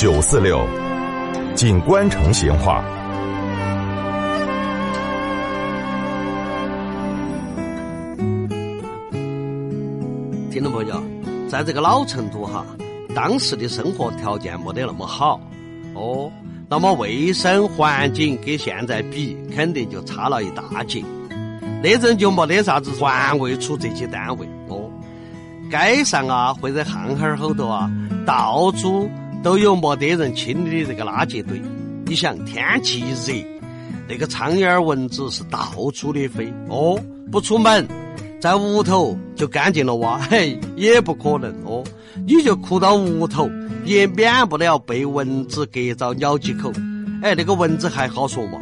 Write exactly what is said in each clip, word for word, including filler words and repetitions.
九四六，锦官城闲话。听众朋友，在这个老成都哈，当时的生活条件没得那么好哦，那么卫生环境跟现在比，肯定就差了一大截。那阵就没得啥子环卫处这些单位哦，街上啊或者巷口后头啊，到处都有没得人清理的这个垃圾堆。你想天气热，那个苍蝇蚊子是到处的飞哦，不出门在屋头就干净了哇，嘿，也不可能哦，你就哭到屋头也免不了被蚊子给着咬几口。哎，那个蚊子还好说嘛，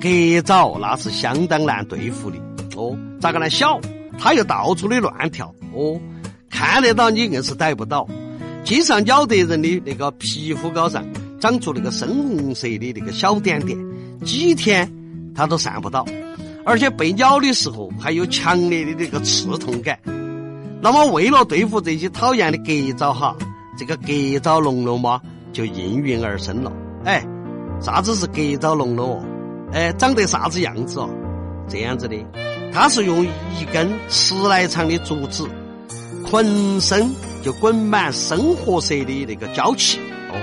给着那是相当难对付的哦，咋个来小它又到处的乱跳哦，看得到你硬是逮不到。经常咬得人的那个皮肤高上长出那个深红色的那个小点点，几天它都散不到，而且被咬的时候还有强烈的那个刺痛感。那么为了对付这些讨厌的给招哈，这个给招笼笼嘛就应运而生了。哎，啥子是给招笼笼哦？哎，长得啥子样子哦？这样子的，它是用一根尺来长的竹子，浑身就滚满深褐色的那个胶气哦，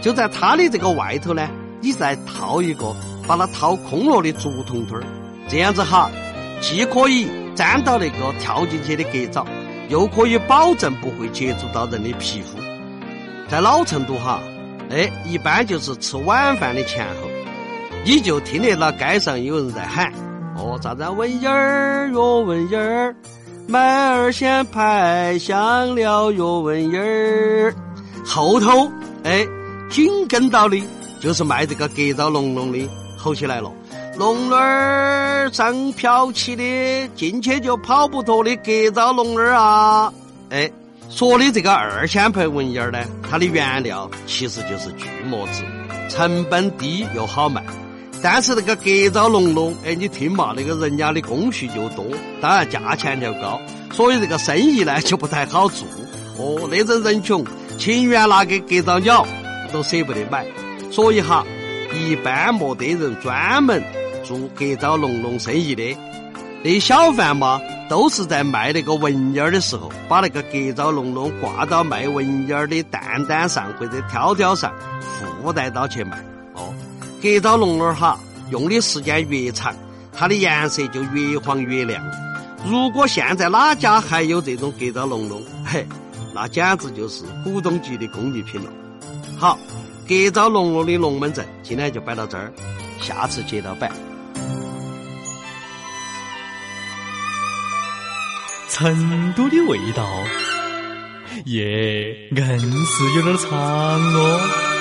就在它的这个外头呢，你再掏一个把它掏空了的竹筒筒，这样子哈，既可以沾到那个跳进去的给蚤，又可以保证不会接触到人的皮肤。在老成都哈，哎，一般就是吃晚饭的前后，你就听得到街上有人在喊哦，咋子蚊蝇儿哟蚊蝇儿，买二鲜排香料哟蚊蝇儿。后头哎，紧跟到的就是卖这个给蚤笼笼的吼起来了，笼笼儿上飘起的，进去就跑不脱的给蚤笼笼啊！哎，说的这个二鲜排蚊蝇呢，它的原料其实就是锯末子，成本低又好卖。但是那个给蚤笼笼，哎，你听嘛，那个人家的工序又多，当然价钱就高，所以这个生意呢就不太好做。哦，那阵人穷，情愿拿给给蚤鸟都舍不得买。所以哈，一般没得人专门做给蚤笼笼生意的。那小贩嘛，都是在卖那个蚊蝇的时候，把那个给蚤笼笼挂到卖蚊蝇的担担上或者条条上，附带到去卖。哦，给蚤笼笼哈，用的时间越长，它的颜色就越黄越亮。如果现在哪家还有这种给蚤笼笼，嘿，那简直就是古董级的工艺品了。好。给蚤笼笼的龙门阵今天就摆到这儿，下次接着摆。成都的味道也硬是有点长哦。